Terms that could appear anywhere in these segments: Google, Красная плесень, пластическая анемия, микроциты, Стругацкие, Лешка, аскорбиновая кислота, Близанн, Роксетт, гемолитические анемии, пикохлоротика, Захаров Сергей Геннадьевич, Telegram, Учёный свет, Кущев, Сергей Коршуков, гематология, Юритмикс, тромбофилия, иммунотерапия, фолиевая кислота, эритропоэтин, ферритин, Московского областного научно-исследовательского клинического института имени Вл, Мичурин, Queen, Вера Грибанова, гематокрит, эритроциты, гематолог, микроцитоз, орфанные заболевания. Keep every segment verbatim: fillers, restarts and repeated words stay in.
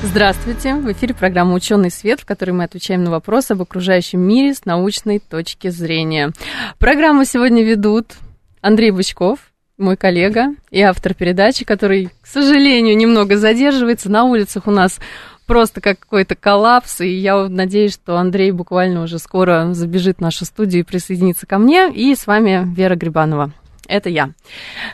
Здравствуйте! В эфире программа «Ученый свет», в которой мы отвечаем на вопросы об окружающем мире с научной точки зрения. Программу сегодня ведут Андрей Бычков, мой коллега и автор передачи, который, к сожалению, немного задерживается. На улицах у нас просто как какой-то коллапс, и я надеюсь, что Андрей буквально уже скоро забежит в нашу студию и присоединится ко мне. И с вами Вера Грибанова. Это я.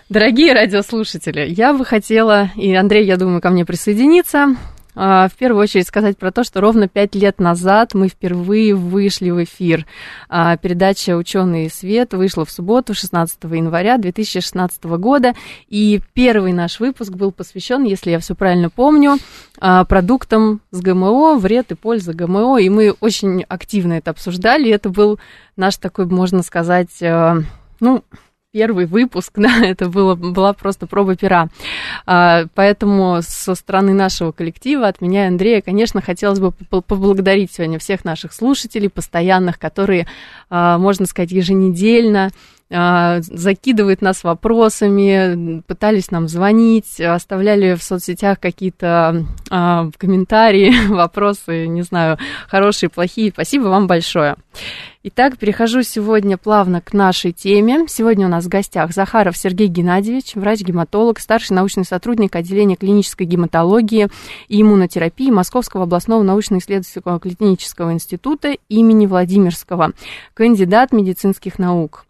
Дорогие радиослушатели, я бы хотела, и Андрей, я думаю, ко мне присоединится, в первую очередь сказать про то, что ровно пять лет назад мы впервые вышли в эфир. Передача «Учёный свет» вышла в субботу, шестнадцатого января две тысячи шестнадцатого года. И первый наш выпуск был посвящен, если я все правильно помню, продуктам с ГМО, вред и польза ГМО. И мы очень активно это обсуждали. Это был наш такой, можно сказать, ну... первый выпуск, да, это было, была просто проба пера. А, поэтому со стороны нашего коллектива, от меня и Андрея, конечно, хотелось бы поблагодарить сегодня всех наших слушателей, постоянных, которые, а, можно сказать, еженедельно а, закидывают нас вопросами, пытались нам звонить, оставляли в соцсетях какие-то а, комментарии, вопросы, не знаю, хорошие, плохие. Спасибо вам большое. Итак, перехожу сегодня плавно к нашей теме. Сегодня у нас в гостях Захаров Сергей Геннадьевич, врач-гематолог, старший научный сотрудник отделения клинической гематологии и иммунотерапии Московского областного научно-исследовательского клинического института имени Владимирского, кандидат медицинских наук.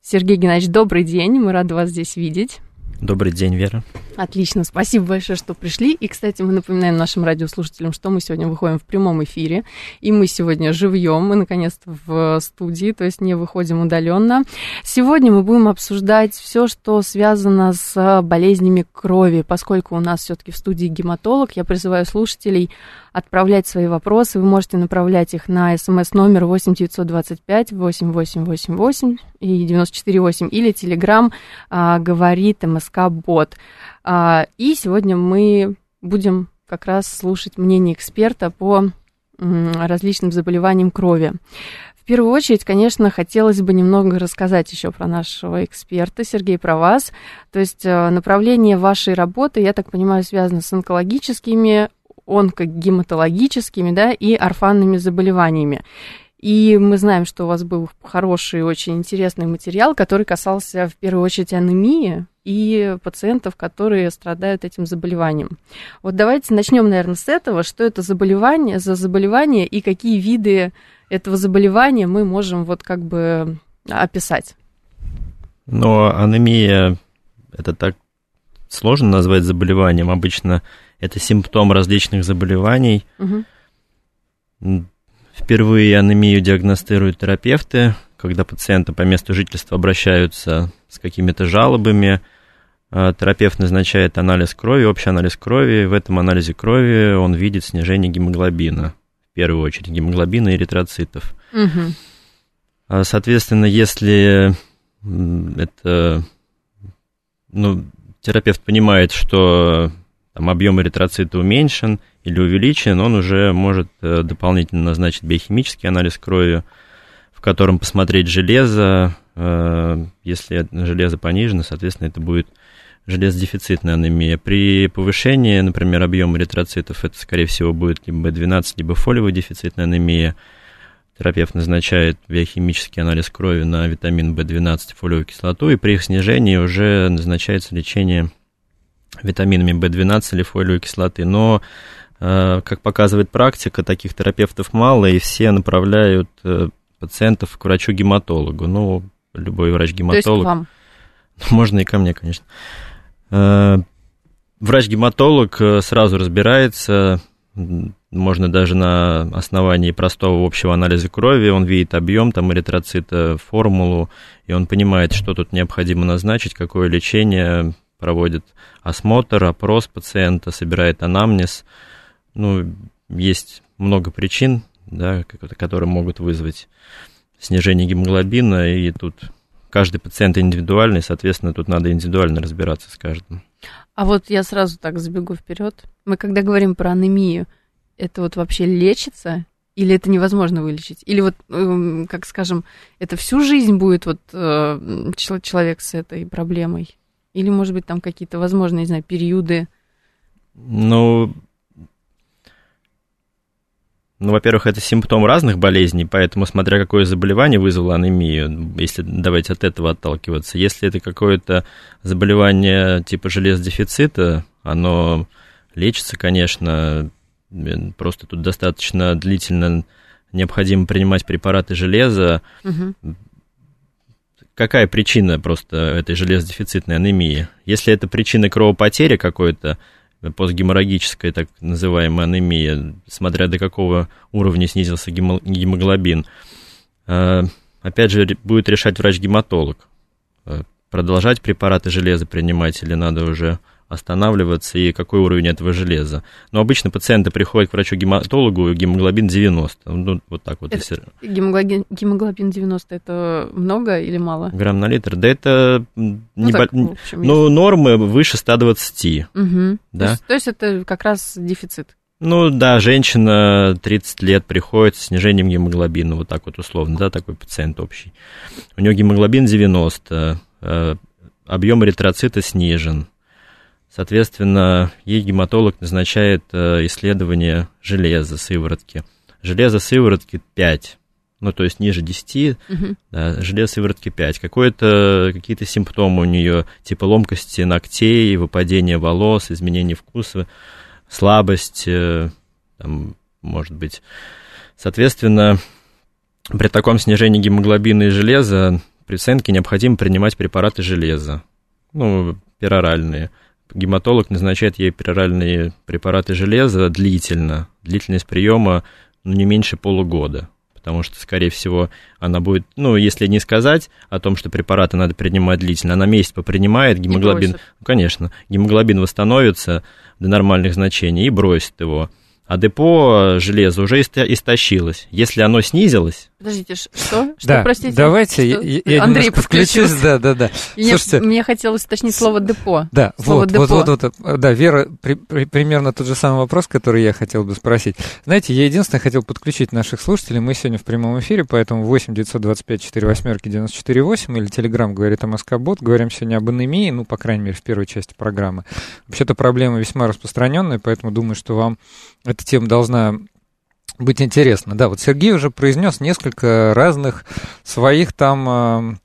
Сергей Геннадьевич, добрый день, мы рады вас здесь видеть. Добрый день, Вера. Отлично, спасибо большое, что пришли. И, кстати, мы напоминаем нашим радиослушателям, что мы сегодня выходим в прямом эфире, и мы сегодня живьем, мы, наконец-то, в студии, то есть не выходим удаленно. Сегодня мы будем обсуждать все, что связано с болезнями крови, поскольку у нас все-таки в студии гематолог. Я призываю слушателей отправлять свои вопросы. Вы можете направлять их на смс-номер восемь девятьсот двадцать пять восемь восемь восемь восемь и девяносто четыре восемь или телеграм «Говорит МСК». Бот. И сегодня мы будем как раз слушать мнение эксперта по различным заболеваниям крови. В первую очередь, конечно, хотелось бы немного рассказать еще про нашего эксперта, Сергей, про вас. То есть направление вашей работы, я так понимаю, связано с онкологическими, онкогематологическими, да, и орфанными заболеваниями. И мы знаем, что у вас был хороший, очень интересный материал, который касался, в первую очередь, анемии и пациентов, которые страдают этим заболеванием. Вот давайте начнем, наверное, с этого. Что это заболевание, за заболевание и какие виды этого заболевания мы можем вот как бы описать? Но анемия – это так сложно назвать заболеванием. Обычно это симптом различных заболеваний. Угу. Впервые анемию диагностируют терапевты, когда пациенты по месту жительства обращаются с какими-то жалобами. Терапевт назначает анализ крови, общий анализ крови. В этом анализе крови он видит снижение гемоглобина, в первую очередь гемоглобина и эритроцитов. Угу. Соответственно, если это, ну, терапевт понимает, что там, объем эритроцита уменьшен или увеличен, он уже может дополнительно назначить биохимический анализ крови, в котором посмотреть железо. Если железо понижено, соответственно, это будет железодефицитная анемия. При повышении, например, объема эритроцитов, это, скорее всего, будет либо би двенадцать, либо фолиевая дефицитная анемия. Терапевт назначает биохимический анализ крови на витамин би двенадцать, фолиевую кислоту, и при их снижении уже назначается лечение витаминами би двенадцать или фолиевой кислоты. Но, как показывает практика, таких терапевтов мало, и все направляют пациентов к врачу-гематологу. Ну, любой врач-гематолог. То есть к вам? Можно и ко мне, конечно. Врач-гематолог сразу разбирается, можно даже на основании простого общего анализа крови, он видит объем там, эритроцита, формулу, и он понимает, что тут необходимо назначить, какое лечение, проводит осмотр, опрос пациента, собирает анамнез. Ну, есть много причин, да, которые могут вызвать снижение гемоглобина, и тут каждый пациент индивидуальный, соответственно, тут надо индивидуально разбираться с каждым. А вот я сразу так забегу вперед. Мы когда говорим про анемию, это вот вообще лечится? Или это невозможно вылечить? Или вот, как скажем, это всю жизнь будет вот человек с этой проблемой? Или, может быть, там какие-то возможные, не знаю, периоды? Ну, ну, во-первых, это симптом разных болезней, поэтому смотря какое заболевание вызвало анемию, если давайте от этого отталкиваться. Если это какое-то заболевание типа железодефицита, оно лечится, конечно, просто тут достаточно длительно необходимо принимать препараты железа. Угу. Какая причина просто этой железодефицитной анемии? Если это причина кровопотери какой-то, постгеморрагическая так называемая анемия, смотря до какого уровня снизился гемоглобин, опять же, будет решать врач-гематолог, продолжать препараты железа принимать или надо уже останавливаться, и какой уровень этого железа. Но обычно пациенты приходят к врачу-гематологу, гемоглобин девяносто. Ну, вот так вот. Это, если... гемоглобин, гемоглобин девяносто, это много или мало? Грамм на литр? Да это... Ну, не так, бо... в общем, ну есть. Нормы выше сто двадцать. Угу. Да? То есть, то есть это как раз дефицит? Ну, да, женщина тридцать лет приходит с снижением гемоглобина, вот так вот условно, да, такой пациент общий. У него гемоглобин девяносто, объем эритроцита снижен. Соответственно, ей гематолог назначает исследование железа, сыворотки. Железо сыворотки пять, ну, то есть ниже десяти, угу. Да, железо сыворотки пять. Какое-то, какие-то симптомы у нее, типа ломкости ногтей, выпадение волос, изменение вкуса, слабость, там, может быть. Соответственно, при таком снижении гемоглобина и железа пациентке необходимо принимать препараты железа, ну, пероральные. Гематолог назначает ей пероральные препараты железа длительно, длительность приема ну, не меньше полугода, потому что, скорее всего, она будет, ну, если не сказать о том, что препараты надо принимать длительно, она месяц попринимает, гемоглобин, ну, конечно, гемоглобин восстановится до нормальных значений и бросит его. А депо железа уже истощилось. Если оно снизилось... Подождите, что? Что, да, простите? Давайте, что? Я, я Андрей подключусь. Да, да, да. Мне, мне хотелось уточнить слово депо. Да, слово вот, депо. Вот, вот, вот, вот. Да, Вера, при, при, примерно тот же самый вопрос, который я хотел бы спросить. Знаете, я единственное хотел подключить наших слушателей. Мы сегодня в прямом эфире, поэтому восемь девятьсот двадцать пять сорок восемь девяносто четыре восемь или Telegram говорит о Москобот. Говорим сегодня об анемии, ну, по крайней мере, в первой части программы. Вообще-то проблема весьма распространенная, поэтому думаю, что вам... эта тема должна быть интересна. Да, вот Сергей уже произнес несколько разных своих там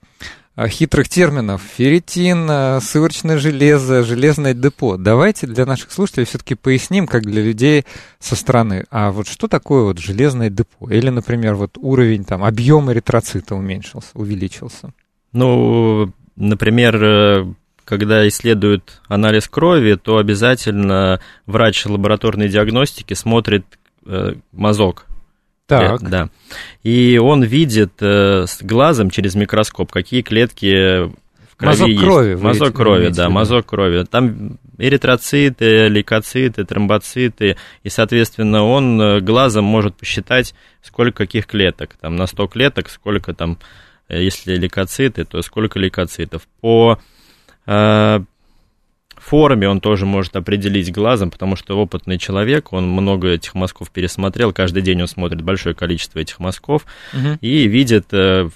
э, хитрых терминов. Ферритин, э, сыворочное железо, железное депо. Давайте для наших слушателей все-таки поясним, как для людей со стороны. А вот что такое вот железное депо? Или, например, вот уровень, там, объем эритроцита уменьшился, увеличился? Ну, например... Когда исследуют анализ крови, то обязательно врач лабораторной диагностики смотрит э, мазок. Так. Э, да. И он видит э, с глазом через микроскоп, какие клетки в крови мазок есть. Крови, вы мазок видите, крови, да, мазок крови. Там эритроциты, лейкоциты, тромбоциты. И, соответственно, он глазом может посчитать, сколько каких клеток. Там на сто клеток, сколько там, если лейкоциты, то сколько лейкоцитов. По... форме он тоже может определить глазом, потому что опытный человек, он много этих мазков пересмотрел, каждый день он смотрит большое количество этих мазков, угу. И видит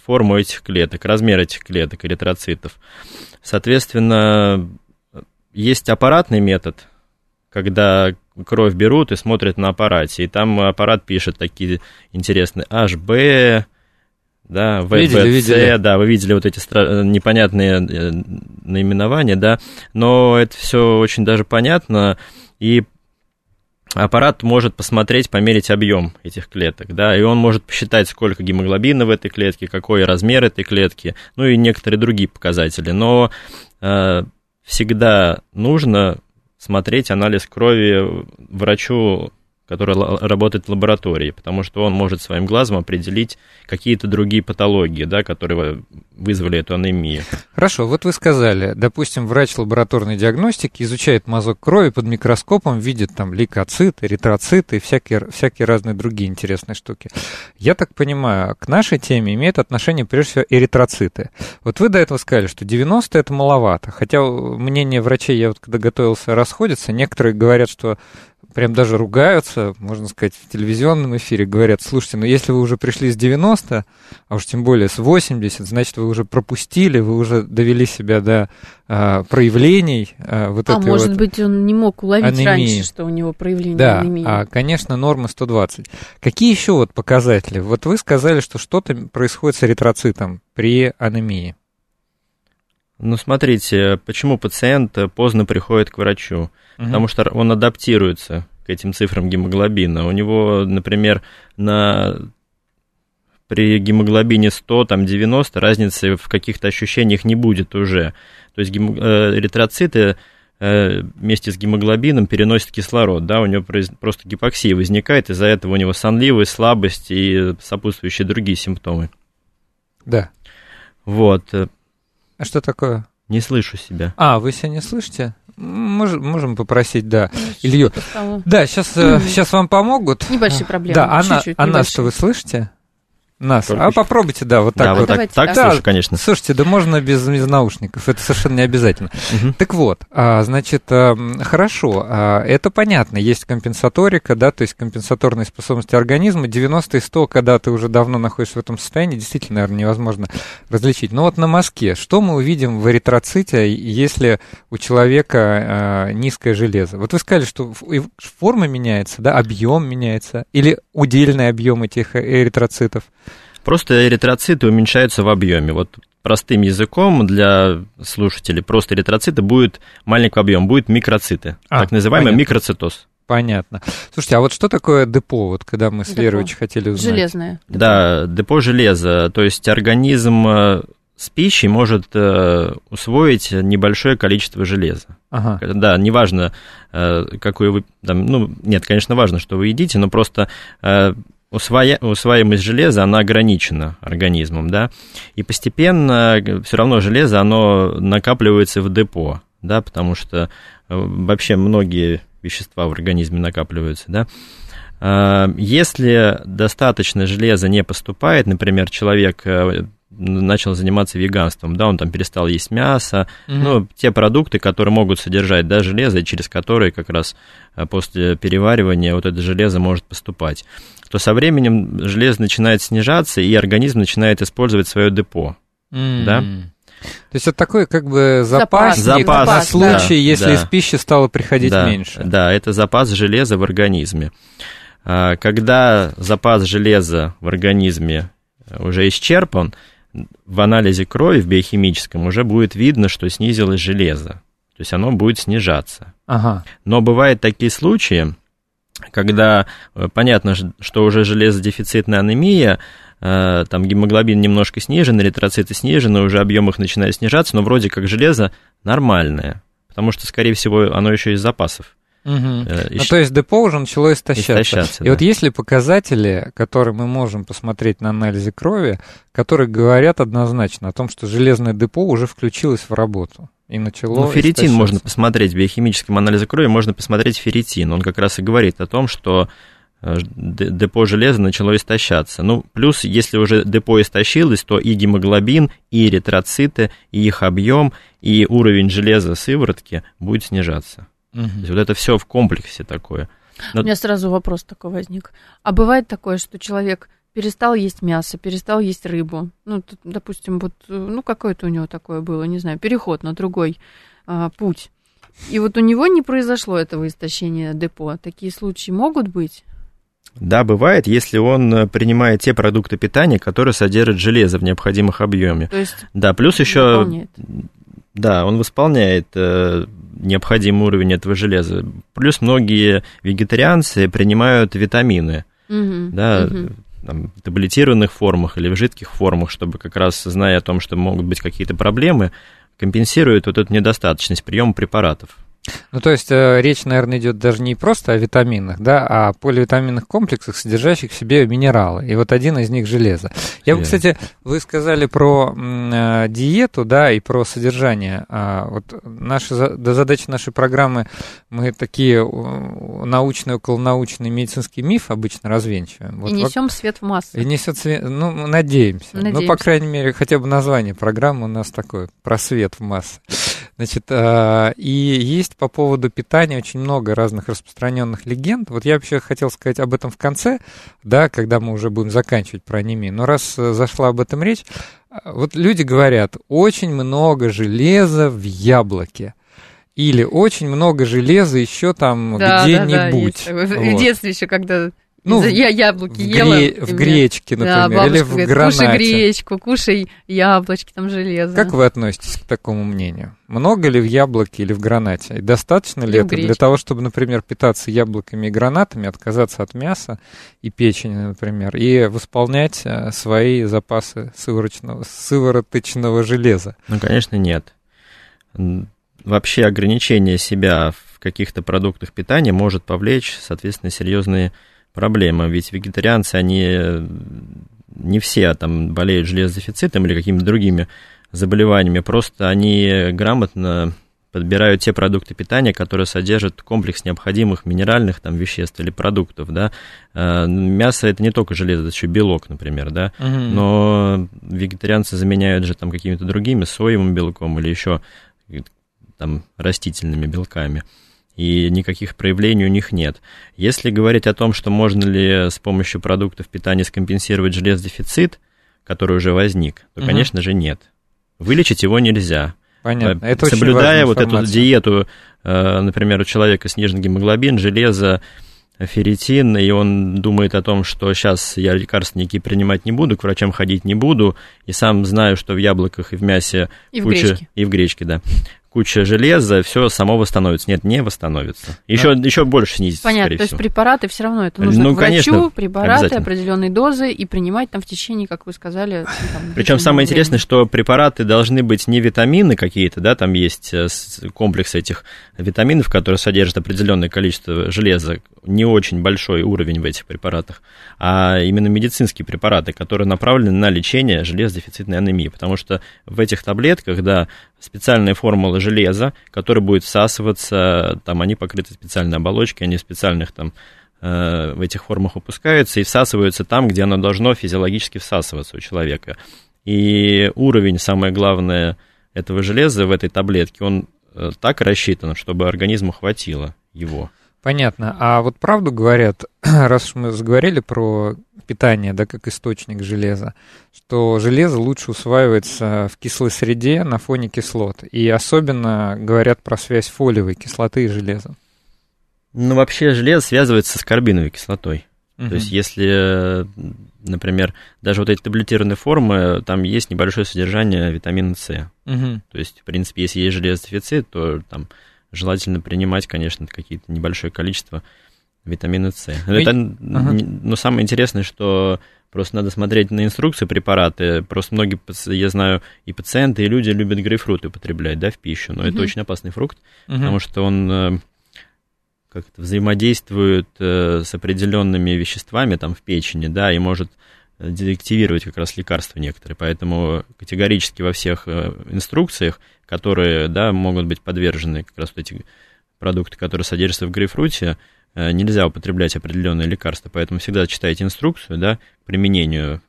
форму этих клеток, размер этих клеток, эритроцитов. Соответственно, есть аппаратный метод, когда кровь берут и смотрят на аппарате, и там аппарат пишет такие интересные эйч би... Да, ви би си, да, вы видели вот эти стра... непонятные наименования, да, но это все очень даже понятно, и аппарат может посмотреть, померить объем этих клеток, да, и он может посчитать, сколько гемоглобина в этой клетке, какой размер этой клетки, ну и некоторые другие показатели, но э, всегда нужно смотреть анализ крови врачу, который работает в лаборатории, потому что он может своим глазом определить какие-то другие патологии, да, которые вызвали эту анемию. Хорошо, вот вы сказали, допустим, врач лабораторной диагностики изучает мазок крови под микроскопом, видит там лейкоциты, эритроциты и всякие, всякие разные другие интересные штуки. Я так понимаю, к нашей теме имеет отношение прежде всего эритроциты. Вот вы до этого сказали, что девяносто это маловато, хотя мнение врачей, я вот когда готовился, расходится. Некоторые говорят, что прям даже ругаются, можно сказать, в телевизионном эфире, говорят: слушайте, ну если вы уже пришли с девяноста, а уж тем более с восьмидесяти, значит, вы уже пропустили, вы уже довели себя до а, проявлений а, вот а этой может вот быть, он не мог уловить анемии раньше, что у него проявление да, анемии. Да, а, конечно, норма сто двадцать. Какие еще вот показатели? Вот вы сказали, что что-то происходит с эритроцитом при анемии. Ну, смотрите, почему пациент поздно приходит к врачу? Угу. Потому что он адаптируется к этим цифрам гемоглобина. У него, например, на... при гемоглобине сто, там девяносто, разницы в каких-то ощущениях не будет уже. То есть гем... эритроциты вместе с гемоглобином переносят кислород, да, у него просто гипоксия возникает, из-за этого у него сонливость, слабость и сопутствующие другие симптомы. Да. Вот. А что такое? Не слышу себя. А, вы себя не слышите? Можем, можем попросить, да, Илью. Да, сейчас, mm-hmm. сейчас вам помогут. Небольшие проблемы. Да, чуть-чуть, а, а нас что вы слышите? Нас. Только а попробуйте, да, вот так да, вот. Давайте, так, так, так. Слушаю, конечно. Слушайте, да можно без, без наушников, это совершенно не обязательно. Угу. Так вот, значит, хорошо, это понятно, есть компенсаторика, да, то есть компенсаторные способности организма, девяносто и сто, когда ты уже давно находишься в этом состоянии, действительно, наверное, невозможно различить. Но вот на мазке, что мы увидим в эритроците, если у человека низкое железо? Вот вы сказали, что форма меняется, да, объем меняется, или удельный объем этих эритроцитов? Просто эритроциты уменьшаются в объеме. Вот простым языком для слушателей просто эритроциты будет маленький объем, будет микроциты, а, так называемый понятно. Микроцитоз. Понятно. Слушайте, а вот что такое депо, вот когда мы с Верой очень хотели узнать? Железное. Депо. Да, депо железа, то есть организм с пищей может усвоить небольшое количество железа. Ага. Да, неважно, какое вы... Ну, нет, конечно, важно, что вы едите, но просто... Усвоя... усваиваемость железа, она ограничена организмом, да, и постепенно все равно железо, оно накапливается в депо, да, потому что вообще многие вещества в организме накапливаются, да. Если достаточно железа не поступает, например, человек начал заниматься веганством, да, он там перестал есть мясо, угу. ну, те продукты, которые могут содержать, да, железо, и через которые как раз после переваривания вот это железо может поступать, то со временем железо начинает снижаться, и организм начинает использовать свое депо, mm. да? То есть это такой как бы запас, запас, запас на случай, да, если да. из пищи стало приходить да, меньше. Да, это запас железа в организме. Когда запас железа в организме уже исчерпан, в анализе крови, в биохимическом, уже будет видно, что снизилось железо. То есть оно будет снижаться. Ага. Но бывают такие случаи, когда понятно, что уже железодефицитная анемия, там гемоглобин немножко снижен, эритроциты снижены, уже объем их начинает снижаться, но вроде как железо нормальное, потому что, скорее всего, оно еще из запасов. Угу. Ищ... Ну, то есть депо уже начало истощаться. истощаться И да. вот есть ли показатели, которые мы можем посмотреть на анализе крови, которые говорят однозначно о том, что железное депо уже включилось в работу? И начало ну, ферритин истощаться. Можно посмотреть, в биохимическом анализе крови можно посмотреть ферритин. Он как раз и говорит о том, что депо железа начало истощаться. Ну, плюс, если уже депо истощилось, то и гемоглобин, и эритроциты, и их объем, и уровень железа сыворотки будет снижаться. Угу. То есть вот это все в комплексе такое. Но... У меня сразу вопрос такой возник. А бывает такое, что человек... перестал есть мясо, перестал есть рыбу. Ну, допустим, вот, ну, какое-то у него такое было, не знаю, переход на другой а, путь. И вот у него не произошло этого истощения депо. Такие случаи могут быть? Да, бывает, если он принимает те продукты питания, которые содержат железо в необходимых объеме. То есть да, плюс еще... Выполняет. Да, он восполняет э, необходимый уровень этого железа. Плюс многие вегетарианцы принимают витамины. Угу, да, угу. Там, в таблетированных формах или в жидких формах, чтобы как раз, зная о том, что могут быть какие-то проблемы, компенсирует вот эту недостаточность приема препаратов. Ну, то есть речь, наверное, идет даже не просто о витаминах, да, а о поливитаминных комплексах, содержащих в себе минералы. И вот один из них – железо. Я бы, кстати, вы сказали про диету, да, и про содержание. Вот наша, да, задача нашей программы, мы такие научные, околонаучные, медицинские мифы обычно развенчиваем. Вот, и несем вот, свет в массы. И несет свет, ну, надеемся. надеемся. Ну, по крайней мере, хотя бы название программы у нас такое – про свет в массы. Значит, и есть по поводу питания очень много разных распространенных легенд. Вот я вообще хотел сказать об этом в конце, да, когда мы уже будем заканчивать про анемию. Но раз зашла об этом речь, вот люди говорят, очень много железа в яблоке. Или очень много железа еще там да, где-нибудь. Да, да, есть. Вот. В детстве еще когда... Ну, я яблоки в ела. Гре- в гречке, например, да, или в говорит, гранате. Кушай гречку, кушай яблочки, там железо. Как вы относитесь к такому мнению? Много ли в яблоке или в гранате? И достаточно ли и это для того, чтобы, например, питаться яблоками и гранатами, отказаться от мяса и печени, например, и восполнять свои запасы сывороточного, сывороточного железа? Ну, конечно, нет. Вообще ограничение себя в каких-то продуктах питания может повлечь, соответственно, серьезные проблема, ведь вегетарианцы, они не все там болеют железодефицитом или какими-то другими заболеваниями, просто они грамотно подбирают те продукты питания, которые содержат комплекс необходимых минеральных там веществ или продуктов, да. Мясо – это не только железо, это еще белок, например, да, угу. Но вегетарианцы заменяют же там какими-то другими, соевым белком или еще там растительными белками. И никаких проявлений у них нет. Если говорить о том, что можно ли с помощью продуктов питания скомпенсировать железодефицит, который уже возник, то, угу. конечно же, нет. Вылечить его нельзя. Понятно. Это соблюдая вот эту диету, например, у человека снижен гемоглобин, железо, ферритин, и он думает о том, что сейчас я лекарственники принимать не буду, к врачам ходить не буду, и сам знаю, что в яблоках и в мясе и куча... В гречке. И в гречке, да. Куча железа, все само восстановится. Нет, не восстановится. Еще, да. еще больше снизится, Понятно, скорее то всего. Есть препараты все равно, это нужно ну, к врачу, конечно, препараты определенной дозы и принимать там в течение, как вы сказали. Там, причем самое времени. Интересное, что препараты должны быть не витамины какие-то, да, там есть комплекс этих витаминов, которые содержат определенное количество железа, не очень большой уровень в этих препаратах, а именно медицинские препараты, которые направлены на лечение железодефицитной анемии, потому что в этих таблетках, да, специальная формула железа, которая будет всасываться, там они покрыты специальной оболочкой, они в специальных там э, в этих формах выпускаются и всасываются там, где оно должно физиологически всасываться у человека. И уровень, самое главное, этого железа в этой таблетке, он э, так рассчитан, чтобы организму хватило его. Понятно. А вот правду говорят, раз уж мы заговорили про питание, да, как источник железа, что железо лучше усваивается в кислой среде на фоне кислот. И особенно говорят про связь фолиевой кислоты и железа. Ну, вообще железо связывается с аскорбиновой кислотой. Uh-huh. То есть, если, например, даже вот эти таблетированные формы, там есть небольшое содержание витамина С. Uh-huh. То есть, в принципе, если есть железодефицит, то там... Желательно принимать, конечно, какие-то небольшое количество витамина С. Но, это, ага. но самое интересное, что просто надо смотреть на инструкции препараты. Просто многие, я знаю, и пациенты, и люди любят грейпфрут употреблять, да, в пищу. Но угу. это очень опасный фрукт, угу. потому что он как-то взаимодействует с определенными веществами там, в печени, да, и может деактивировать как раз лекарства некоторые. Поэтому категорически во всех инструкциях, которые, да, могут быть подвержены как раз вот эти продукты, которые содержатся в грейпфруте, нельзя употреблять определенные лекарства, поэтому всегда читайте инструкцию, да, к применению.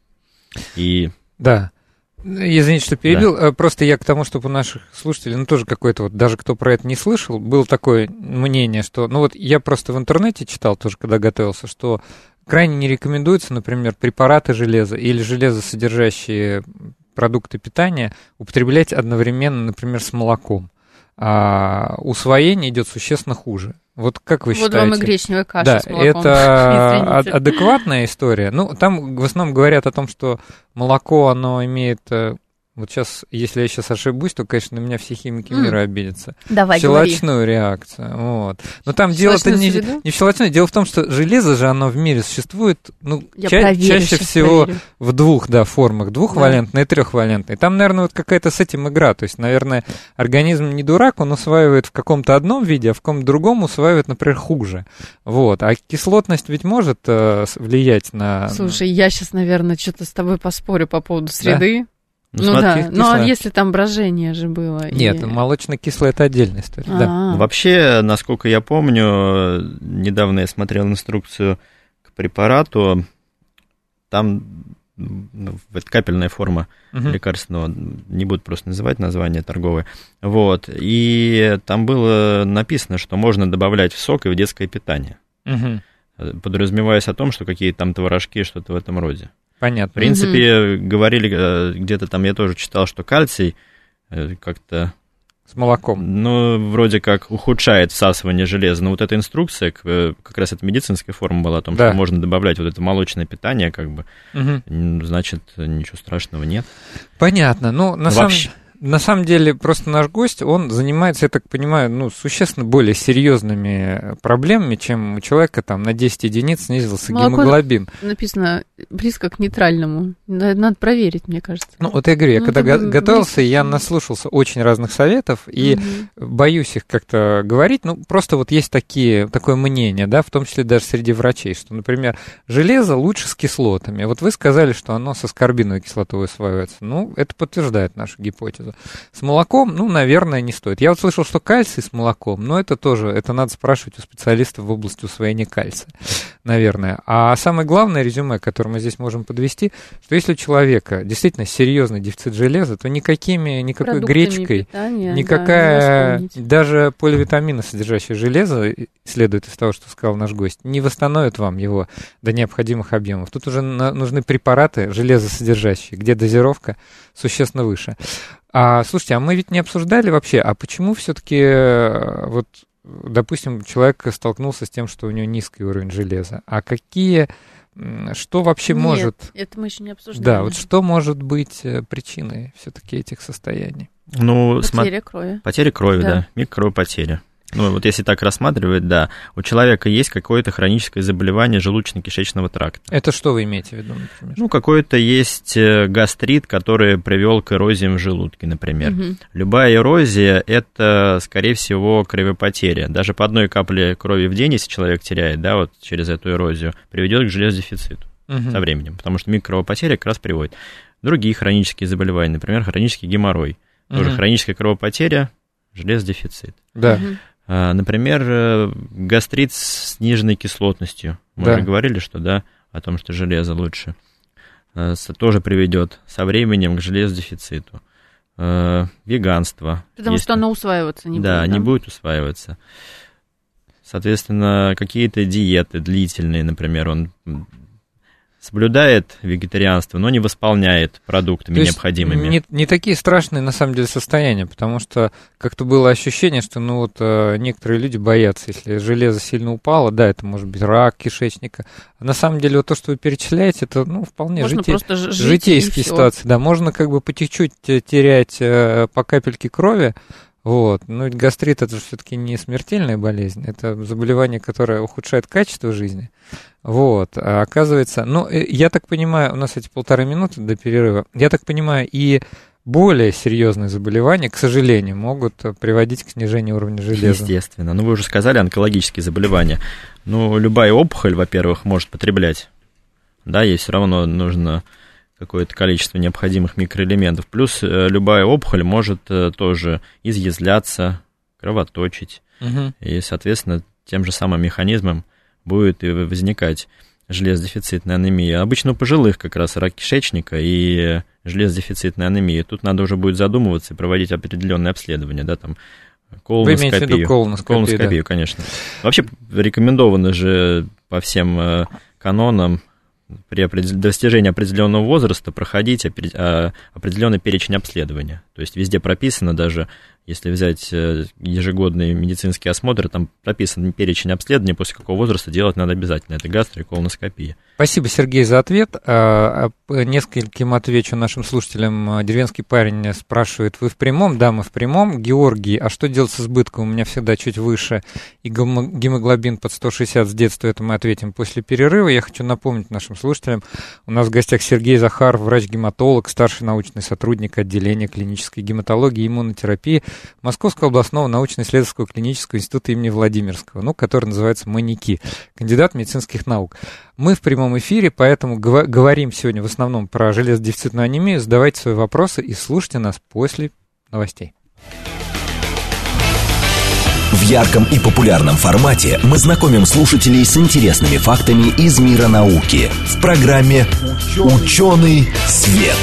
И... Да. Извините, что перебил. Да. Просто я к тому, чтобы у наших слушателей, ну, тоже какой-то вот, даже кто про это не слышал, было такое мнение, что, ну, вот я просто в интернете читал тоже, когда готовился, что крайне не рекомендуется, например, препараты железа или железосодержащие продукты питания употреблять одновременно, например, с молоком. А усвоение идет существенно хуже. Вот как вы вот считаете? Вот вам и гречневая каша да, с молоком. Это а- адекватная история. Ну, там в основном говорят о том, что молоко, оно имеет... Вот сейчас, если я сейчас ошибусь, то, конечно, на меня все химики мира mm. обидятся. Давай, щелочную говори. Реакцию. Вот. Но там дело-то не, не в щелочной. Дело в том, что железо же, оно в мире существует ну, ча- проверю, чаще всего проверю. в двух да, формах. Двухвалентной да. и трехвалентной. Там, наверное, вот какая-то с этим игра. То есть, наверное, организм не дурак, он усваивает в каком-то одном виде, а в каком-то другом усваивает, например, хуже. Вот. А кислотность ведь может э, влиять на... Слушай, я сейчас, наверное, что-то с тобой поспорю по поводу среды. Да. Ну, ну да, кисло... ну а если там брожение же было? Нет, и... молочно-кислое – это отдельная история, да. Вообще, насколько я помню, недавно я смотрел инструкцию к препарату, там это капельная форма угу. лекарственного, не буду просто называть название торговое, вот, и там было написано, что можно добавлять в сок и в детское питание, угу. подразумеваясь о том, что какие-то там творожки, что-то в этом роде. Понятно. В принципе, угу. говорили, где-то там я тоже читал, что кальций как-то... С молоком. Ну, вроде как ухудшает всасывание железа. Но вот эта инструкция, как раз эта медицинская форма была о том, да. что можно добавлять вот это молочное питание, как бы, угу. значит, ничего страшного нет. Понятно. Ну, на самом деле... На самом деле, просто наш гость, он занимается, я так понимаю, ну, существенно более серьезными проблемами, чем у человека там на десять единиц снизился молоко гемоглобин. Написано близко к нейтральному. Надо проверить, мне кажется. Ну, вот я говорю, я ну, когда го- готовился, близко. Я наслушался очень разных советов, и угу. боюсь их как-то говорить. Ну, просто вот есть такие, такое мнение, да, в том числе даже среди врачей, что, например, железо лучше с кислотами. Вот вы сказали, что оно со аскорбиновой кислотой усваивается. Ну, это подтверждает нашу гипотезу. С молоком, ну, наверное, не стоит. Я вот слышал, что кальций с молоком, но это тоже, это надо спрашивать у специалистов в области усвоения кальция, наверное. А самое главное резюме, которое мы здесь можем подвести, что если у человека действительно серьезный дефицит железа, то никакими, никакой продуктами гречкой, питания, никакая, да, даже поливитамины, содержащие железо, следует из того, что сказал наш гость, не восстановит вам его до необходимых объемов. Тут уже нужны препараты железосодержащие, где дозировка существенно выше. А, слушайте, а мы ведь не обсуждали вообще, а почему все-таки, вот, допустим, человек столкнулся с тем, что у него низкий уровень железа, а какие, что вообще Нет, может... это мы еще не обсуждали. Да, вот что может быть причиной все-таки этих состояний? Ну, потеря см... крови. Потеря крови, да, да. Микропотеря. Ну, вот если так рассматривать, да, у человека есть какое-то хроническое заболевание желудочно-кишечного тракта. Это что вы имеете в виду, например? Ну, какой-то есть гастрит, который привел к эрозиям в желудке, например. Угу. Любая эрозия – это, скорее всего, кровопотеря. Даже по одной капле крови в день, если человек теряет, да, вот через эту эрозию, приведет к железодефициту угу. со временем, потому что микрокровопотеря как раз приводит. Другие хронические заболевания, например, хронический геморрой. Тоже угу. хроническая кровопотеря, железодефицит. Да. Угу. Например, гастрит с сниженной кислотностью. Мы да. уже говорили, что да, о том, что железо лучше. Тоже приведет со временем к железодефициту. Веганство. Потому Если... что оно усваиваться не да, будет. Да, не будет усваиваться. Соответственно, какие-то диеты длительные, например, он... соблюдает вегетарианство, но не восполняет продуктами то есть необходимыми. Не, не такие страшные, на самом деле, состояния, потому что как-то было ощущение, что ну вот некоторые люди боятся, если железо сильно упало, да, это может быть рак кишечника. А на самом деле вот то, что вы перечисляете, это ну, вполне жите... жить, житейские ситуации. Да, можно как бы по чуть-чуть терять по капельке крови. Вот. Ну ведь гастрит это же все-таки не смертельная болезнь, это заболевание, которое ухудшает качество жизни. Вот, а оказывается, ну, я так понимаю, у нас эти полторы минуты до перерыва, я так понимаю, и более серьезные заболевания, к сожалению, могут приводить к снижению уровня железа. Естественно. Ну, вы уже сказали, онкологические заболевания. Ну, любая опухоль, во-первых, может потреблять, да, ей все равно нужно какое-то количество необходимых микроэлементов. Плюс любая опухоль может тоже изъязвляться, кровоточить. Угу. И, соответственно, тем же самым механизмом будет и возникать железодефицитная анемия. Обычно у пожилых как раз рак кишечника и железодефицитная анемия. Тут надо уже будет задумываться и проводить определенные обследования, да, там, колоноскопию. Вы имеете в виду колоноскопию, колоноскопию да. конечно. Вообще рекомендовано же по всем канонам при достижении определенного возраста проходить определенный перечень обследования. То есть везде прописано, даже если взять ежегодный медицинский осмотр, там прописан перечень обследований, после какого возраста делать надо обязательно. Это гастро и колоноскопия. Спасибо, Сергей, за ответ. Нескольким отвечу нашим слушателям. Деревенский парень спрашивает, вы в прямом? Да, мы в прямом. Георгий, а что делать с избытком? У меня всегда чуть выше. И гемоглобин под сто шестьдесят с детства, это мы ответим после перерыва. Я хочу напомнить нашим слушателям, у нас в гостях Сергей Захаров, врач-гематолог, старший научный сотрудник отделения клинической гематологии и иммунотерапии Московского областного научно-исследовательского клинического института имени Владимирского, ну, который называется МАНИКИ, кандидат медицинских наук. Мы в прямом эфире, поэтому гов- говорим сегодня в основном про железодефицитную анемию. Задавайте свои вопросы и слушайте нас после новостей. В ярком и популярном формате мы знакомим слушателей с интересными фактами из мира науки в программе «Учёный свет».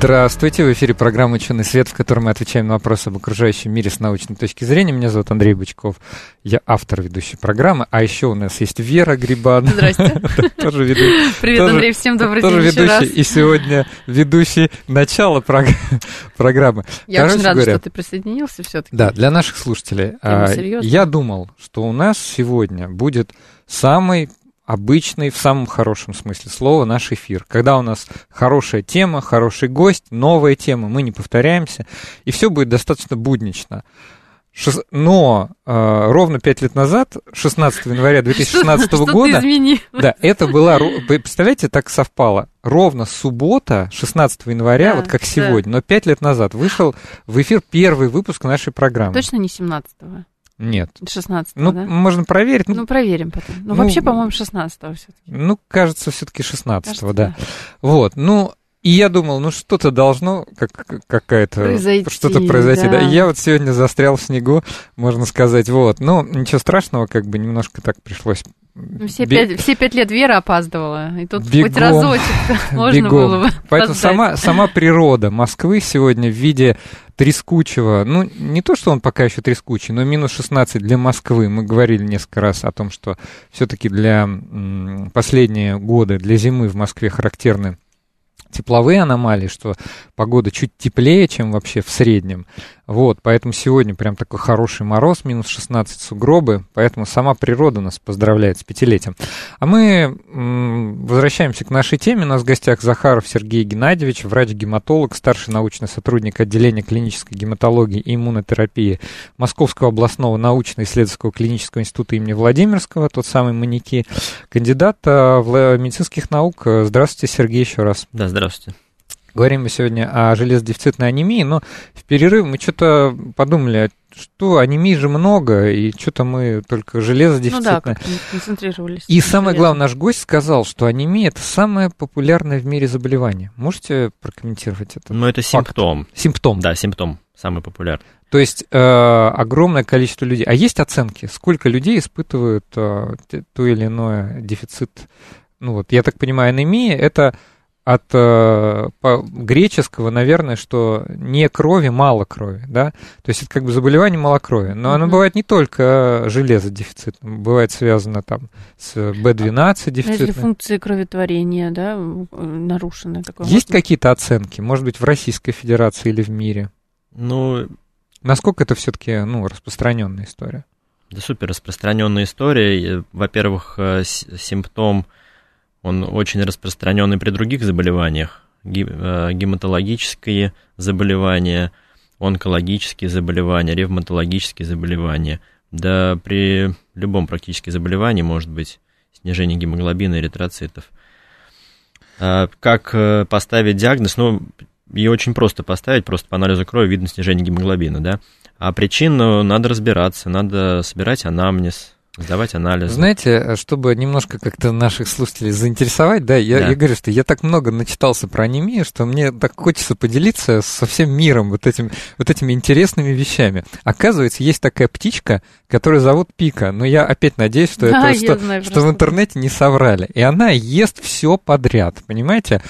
Здравствуйте, в эфире программа «Учёный свет», в которой мы отвечаем на вопросы об окружающем мире с научной точки зрения. Меня зовут Андрей Бычков, я автор ведущей программы, а еще у нас есть Вера Грибанова. Здрасте. Тоже ведущий. Привет, Андрей, всем добрый день еще раз. Тоже ведущий, и сегодня ведущий начала программы. Я очень рада, что ты присоединился все-таки. Да, для наших слушателей. Я думал, что у нас сегодня будет самый... обычный, в самом хорошем смысле слова, наш эфир. Когда у нас хорошая тема, хороший гость, новая тема, мы не повторяемся, и все будет достаточно буднично. Шест... Но э, ровно пять лет назад, шестнадцатого января две тысячи шестнадцатого года... Да, это была... Представляете, так совпало. Ровно суббота, шестнадцатого января, да, вот как да. сегодня, но пять лет назад вышел в эфир первый выпуск нашей программы. Точно не семнадцатого? Нет. шестнадцатого, ну, да? Можно проверить. Ну, ну проверим потом. Ну, ну вообще, по-моему, шестнадцатого все-таки. Ну, кажется, все-таки шестнадцатого, да. да. Вот, ну, и я думал, ну, что-то должно, как, какая-то... Произойти, что-то произойти, да. да. И я вот сегодня застрял в снегу, можно сказать, вот. Ну, ничего страшного, как бы немножко так пришлось... Ну, все, Бег... пять, все пять лет Вера опаздывала, и тут бегом, хоть разочек можно бегом. было бы Поэтому сама, сама природа Москвы сегодня в виде трескучего, ну, не то, что он пока еще трескучий, но минус шестнадцать для Москвы. Мы говорили несколько раз о том, что все-таки для м, последние годы, для зимы в Москве характерны тепловые аномалии, что погода чуть теплее, чем вообще в среднем. Вот, поэтому сегодня прям такой хороший мороз, минус шестнадцать, сугробы, поэтому сама природа нас поздравляет с пятилетием. А мы м- возвращаемся к нашей теме. У нас в гостях Захаров Сергей Геннадьевич, врач-гематолог, старший научный сотрудник отделения клинической гематологии и иммунотерапии Московского областного научно-исследовательского клинического института имени Владимирского, тот самый МАНИКИ, кандидат в медицинских наук. Здравствуйте, Сергей, еще раз. Да, здравствуйте. Говорим мы сегодня о железодефицитной анемии, но в перерыв мы что-то подумали, что анемии же много, и что-то мы только железодефицитное. Ну да, концентрировались. И самое главное, наш гость сказал, что анемия – это самое популярное в мире заболевание. Можете прокомментировать это? Ну, это факт? симптом. Симптом. Да, симптом, самый популярный. То есть э, огромное количество людей. А есть оценки, сколько людей испытывают э, то или иное дефицит? Ну вот, я так понимаю, анемия – это... От э, греческого, наверное, что не крови, мало крови, да? То есть это как бы заболевание малокровия. Но mm-hmm. оно бывает не только железодефицитным, бывает связано там с би двенадцать дефицитным. Если функции кроветворения, да, нарушены. Такое Есть можно? какие-то оценки, может быть, в Российской Федерации или в мире? Ну, насколько это все-таки, ну, распространенная история? Да, супер распространенная история. Во-первых, симптом... Он очень распространен и при других заболеваниях, гематологические заболевания, онкологические заболевания, ревматологические заболевания. Да при любом практически заболевании может быть снижение гемоглобина и эритроцитов. Как поставить диагноз? Ну, ее очень просто поставить, просто по анализу крови видно снижение гемоглобина, да? А причину надо разбираться, надо собирать анамнез, сдавать анализы. Знаете, чтобы немножко как-то наших слушателей заинтересовать, да, я, да. я говорю, что я так много начитался про анемию, что мне так хочется поделиться со всем миром вот, этим, вот этими интересными вещами. Оказывается, есть такая птичка, которую зовут пика, но я опять надеюсь, что, да, это, что, знаю, что в интернете не соврали. И она ест все подряд, понимаете?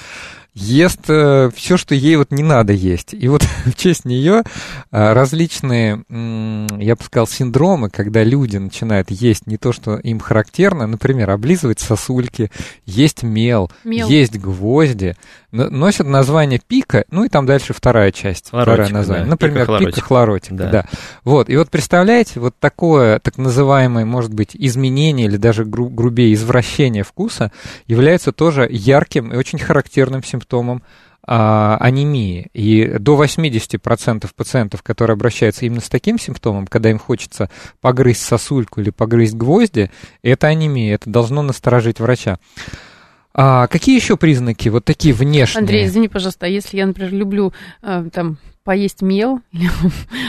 ест все, что ей вот не надо есть. И вот в честь нее различные, я бы сказал, синдромы, когда люди начинают есть не то, что им характерно, например, облизывать сосульки, есть мел, мел. есть гвозди, носят название пика, ну и там дальше вторая часть, хлоротика, второе название, да. например, пикохлоротика. Да. Да. Вот. И вот представляете, вот такое так называемое, может быть, изменение или даже гру- грубее извращение вкуса является тоже ярким и очень характерным симптомом а, анемии. И до восемьдесят процентов пациентов, которые обращаются именно с таким симптомом, когда им хочется погрызть сосульку или погрызть гвозди, это анемия, это должно насторожить врача. А какие еще признаки, вот такие внешние? Андрей, извини, пожалуйста, а если я, например, люблю там поесть мел,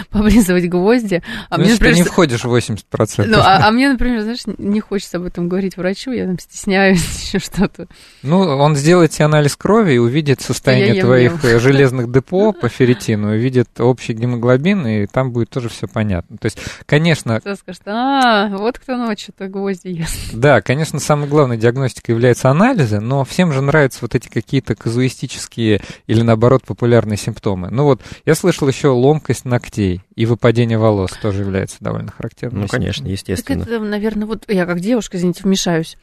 поблизывать гвозди... А ну, мне, например, ты не входишь в восемьдесят процентов. Ну, а, а мне, например, знаешь, не хочется об этом говорить врачу, я там стесняюсь, еще что-то. Ну, он сделает тебе анализ крови и увидит состояние твоих мел. Железных депо по ферритину, увидит общий гемоглобин, и там будет тоже все понятно. То есть, конечно... Кто скажет, а, вот кто ночью-то гвозди ест. Да, конечно, самой главной диагностикой являются анализы, но всем же нравятся вот эти какие-то казуистические или, наоборот, популярные симптомы. Ну, вот... Я слышал еще ломкость ногтей и выпадение волос тоже является довольно характерным. Ну, конечно, естественно. Так это, наверное, вот я как девушка, извините, вмешаюсь.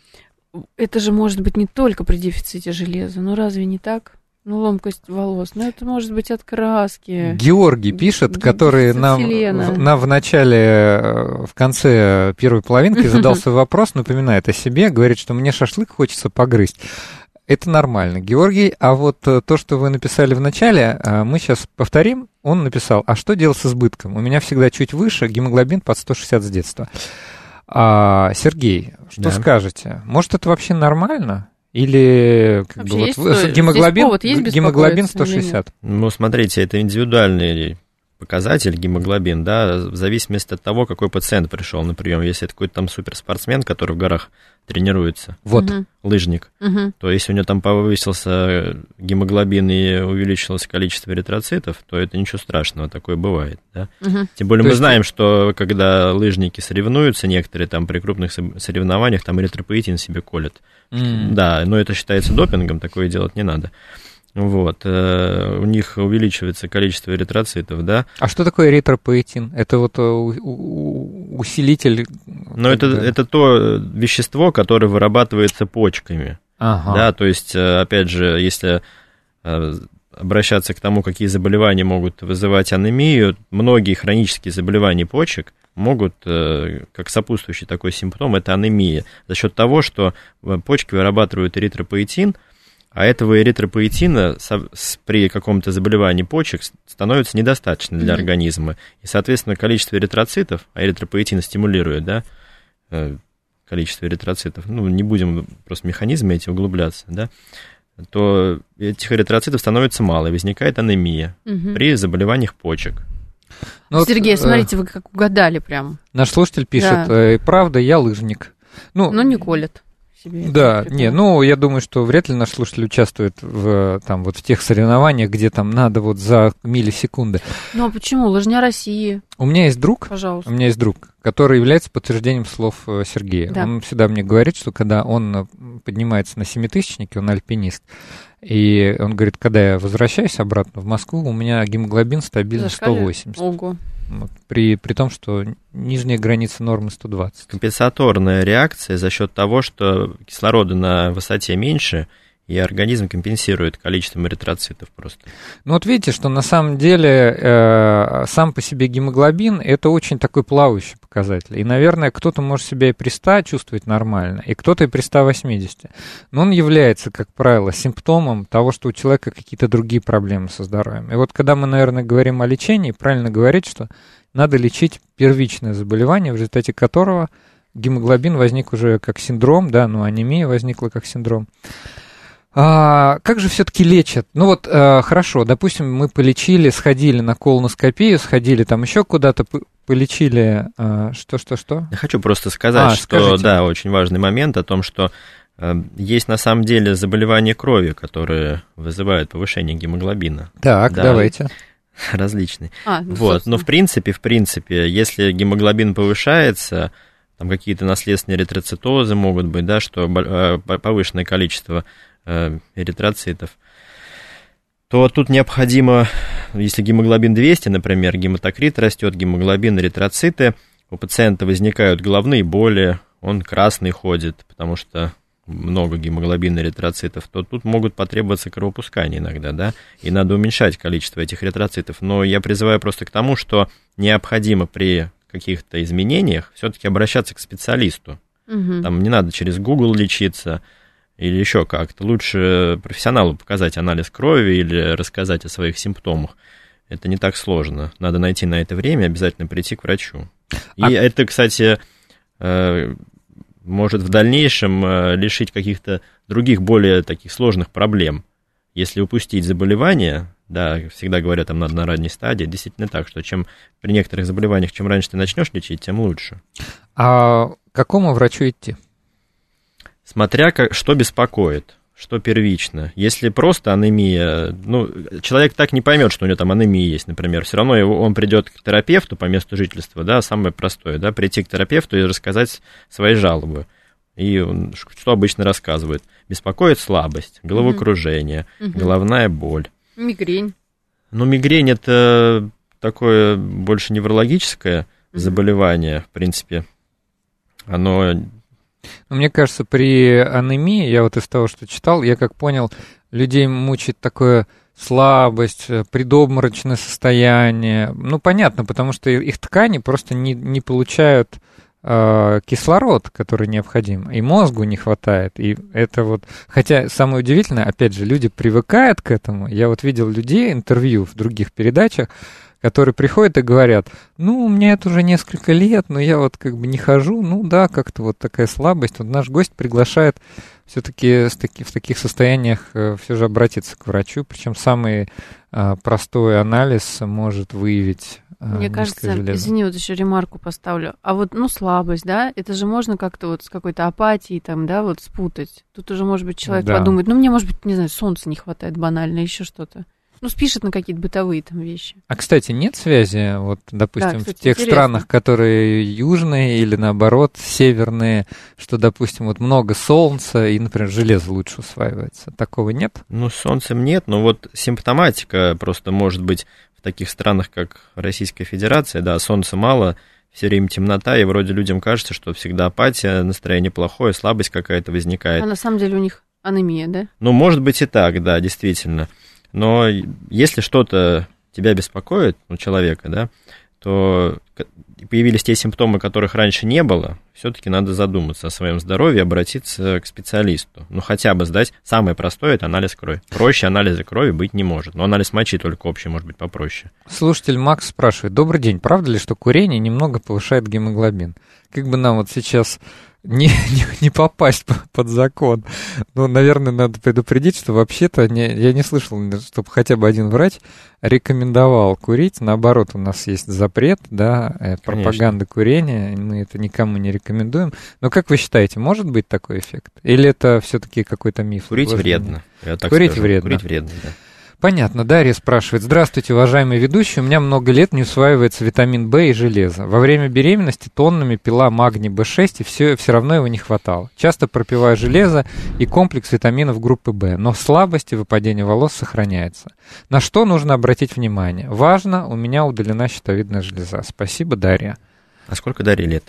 Это же может быть не только при дефиците железа, ну разве не так? Ну, ломкость волос, ну это может быть от краски. Георгий пишет, который нам, нам в начале, в конце первой половинки задал свой вопрос, напоминает о себе, говорит, что мне шашлык хочется погрызть. Это нормально, Георгий. А вот то, что вы написали в начале, мы сейчас повторим. Он написал, а что делать с избытком? У меня всегда чуть выше, гемоглобин под сто шестьдесят с детства. А, Сергей, что да. скажете? Может, это вообще нормально? Или как бы, вот, сто... гемоглобин, гемоглобин сто шестьдесят? Ну, смотрите, это индивидуальный показатель гемоглобин, да, в зависимости от того, какой пациент пришел на прием. Если это какой-то там суперспортсмен, который в горах тренируется, вот, угу. лыжник, угу. то если у него там повысился гемоглобин и увеличилось количество эритроцитов, то это ничего страшного, такое бывает, да. Угу. Тем более то мы есть... знаем, что когда лыжники соревнуются, некоторые там при крупных соревнованиях там эритропоэтин себе колят. Mm. Да, но это считается допингом, такое делать не надо. Вот, э, у них увеличивается количество эритроцитов, да. А что такое эритропоэтин? Это вот у, у, усилитель? Ну, это, это то вещество, которое вырабатывается почками, ага. да, то есть, опять же, если обращаться к тому, какие заболевания могут вызывать анемию, многие хронические заболевания почек могут, как сопутствующий такой симптом, это анемия, за счет того, что почки вырабатывают эритропоэтин, а этого эритропоэтина при каком-то заболевании почек становится недостаточно для mm-hmm. организма. И, соответственно, количество эритроцитов, а эритропоэтин стимулирует, да, количество эритроцитов, ну, не будем просто в механизмы эти углубляться, да, то этих эритроцитов становится мало, и возникает анемия mm-hmm. при заболеваниях почек. Ну, Сергей, вот, смотрите, вы как угадали прям. Наш слушатель пишет, да. правда, я лыжник. Ну, но не колет. Да, не, ну, я думаю, что вряд ли наш слушатель участвует в, там, вот в тех соревнованиях, где там надо вот за миллисекунды. Ну, а почему? Лыжня России. У меня есть друг, Пожалуйста. у меня есть друг, который является подтверждением слов Сергея. Да. Он всегда мне говорит, что когда он поднимается на семитысячнике, он альпинист, и он говорит, когда я возвращаюсь обратно в Москву, у меня гемоглобин стабильно сто восемьдесят. Ого. Вот, при, при том, что нижняя граница нормы сто двадцать. Компенсаторная реакция за счет того, что кислорода на высоте меньше, и организм компенсирует количеством эритроцитов просто. Ну вот видите, что на самом деле э, сам по себе гемоглобин – это очень такой плавающий показатель. И, наверное, кто-то может себя и при ста чувствовать нормально, и кто-то и при ста восьмидесяти. Но он является, как правило, симптомом того, что у человека какие-то другие проблемы со здоровьем. И вот когда мы, наверное, говорим о лечении, правильно говорить, что надо лечить первичное заболевание, в результате которого гемоглобин возник уже как синдром, да, ну анемия возникла как синдром. А как же все-таки лечат? Ну вот, а, хорошо, допустим, мы полечили, сходили на колоноскопию, сходили там еще куда-то, полечили что-что-что? А, Я хочу просто сказать, а, что, скажите. да, очень важный момент о том, что а, есть на самом деле заболевания крови, которые вызывают повышение гемоглобина. Так, да, давайте. Различные. А, ну, вот, собственно. Но в принципе, в принципе, если гемоглобин повышается, там какие-то наследственные эритроцитозы могут быть, да, что повышенное количество эритроцитов. то тут необходимо, если гемоглобин двести, например, гематокрит растет, гемоглобин, эритроциты, у пациента возникают головные боли, он красный ходит, потому что много гемоглобина, эритроцитов, то тут могут потребоваться кровопускания иногда, да, и надо уменьшать количество этих эритроцитов. Но я призываю просто к тому, что необходимо при каких-то изменениях все-таки обращаться к специалисту. Угу. Там не надо через Google лечиться или еще как-то. Лучше профессионалу показать анализ крови или рассказать о своих симптомах. Это не так сложно. Надо найти на это время, обязательно прийти к врачу. И а... это, кстати, может в дальнейшем лишить каких-то других более таких сложных проблем. Если упустить заболевание, да, всегда говорят, там надо на ранней стадии, действительно так, что чем при некоторых заболеваниях, чем раньше ты начнешь лечить, тем лучше. А к какому врачу идти? Смотря как, что беспокоит, что первично. Если просто анемия, ну, человек так не поймет, что у него там анемия есть, например. Все равно его, он придет к терапевту по месту жительства, да, самое простое, да, прийти к терапевту и рассказать свои жалобы. И он, что обычно рассказывает? Беспокоит слабость, головокружение, mm-hmm. головная боль. Мигрень. Ну, мигрень – это такое больше неврологическое mm-hmm. заболевание, в принципе. Оно... Мне кажется, при анемии, я вот из того, что читал, я как понял, людей мучает такое слабость, предобморочное состояние. Ну, понятно, потому что их ткани просто не, не получают э, кислород, который необходим, и мозгу не хватает. И это вот... Хотя самое удивительное, опять же, люди привыкают к этому. Я вот видел людей, интервью в других передачах, которые приходят и говорят, ну, у меня это уже несколько лет, но я вот как бы не хожу, ну да, как-то вот такая слабость. Вот наш гость приглашает все-таки в таких состояниях все же обратиться к врачу, причем самый простой анализ может выявить низкое железо. Мне кажется, извини, вот еще ремарку поставлю, а вот, ну, слабость, да, это же можно как-то вот с какой-то апатией там, да, вот спутать. Тут уже, может быть, человек да. подумает, ну, мне, может быть, не знаю, солнца не хватает банально, еще что-то. Ну, спишет на какие-то бытовые там вещи. А, кстати, нет связи, вот, допустим, да, кстати, в тех интересно. Странах, которые южные или, наоборот, северные, что, допустим, вот много солнца и, например, железо лучше усваивается? Такого нет? Ну, с солнцем нет, но вот симптоматика просто может быть в таких странах, как Российская Федерация, да, солнца мало, все время темнота, и вроде людям кажется, что всегда апатия, настроение плохое, слабость какая-то возникает. А на самом деле у них анемия, да? Ну, может быть и так, да, действительно. Но если что-то тебя беспокоит, у человека, да, то появились те симптомы, которых раньше не было, все-таки надо задуматься о своем здоровье, обратиться к специалисту. Ну, хотя бы сдать. Самое простое – это анализ крови. Проще анализа крови быть не может. Но анализ мочи только общий, может быть, попроще. Слушатель Макс спрашивает. Добрый день. Правда ли, что курение немного повышает гемоглобин? Как бы нам вот сейчас... Не, не, не попасть под закон. Ну, наверное, надо предупредить, что вообще-то не, я не слышал, чтобы хотя бы один врач рекомендовал курить. Наоборот, у нас есть запрет, да, пропаганда курения, мы это никому не рекомендуем. Но как вы считаете, может быть такой эффект? Или это все-таки какой-то миф? Курить вредно. Я так Курить скажу. вредно. Курить вредно, да. Понятно. Дарья спрашивает. Здравствуйте, уважаемый ведущий. У меня много лет не усваивается витамин В и железо. Во время беременности тоннами пила магний В шесть, и все, все равно его не хватало. Часто пропиваю железо и комплекс витаминов группы В, но слабость и выпадение волос сохраняется. На что нужно обратить внимание? Важно, у меня удалена щитовидная железа. Спасибо, Дарья. А сколько Дарье лет?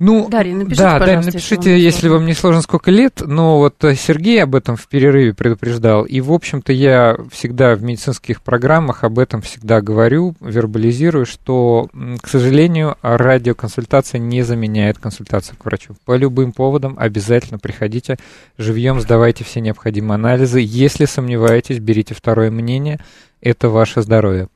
Ну, Дарья, напишите, да, Дарья, напишите, если, если вам не сложно, сколько лет, но вот Сергей об этом в перерыве предупреждал, и, в общем-то, я всегда в медицинских программах об этом всегда говорю, вербализирую, что, к сожалению, радиоконсультация не заменяет консультацию к врачу. По любым поводам обязательно приходите, живьем сдавайте все необходимые анализы, если сомневаетесь, берите второе мнение, это ваше здоровье.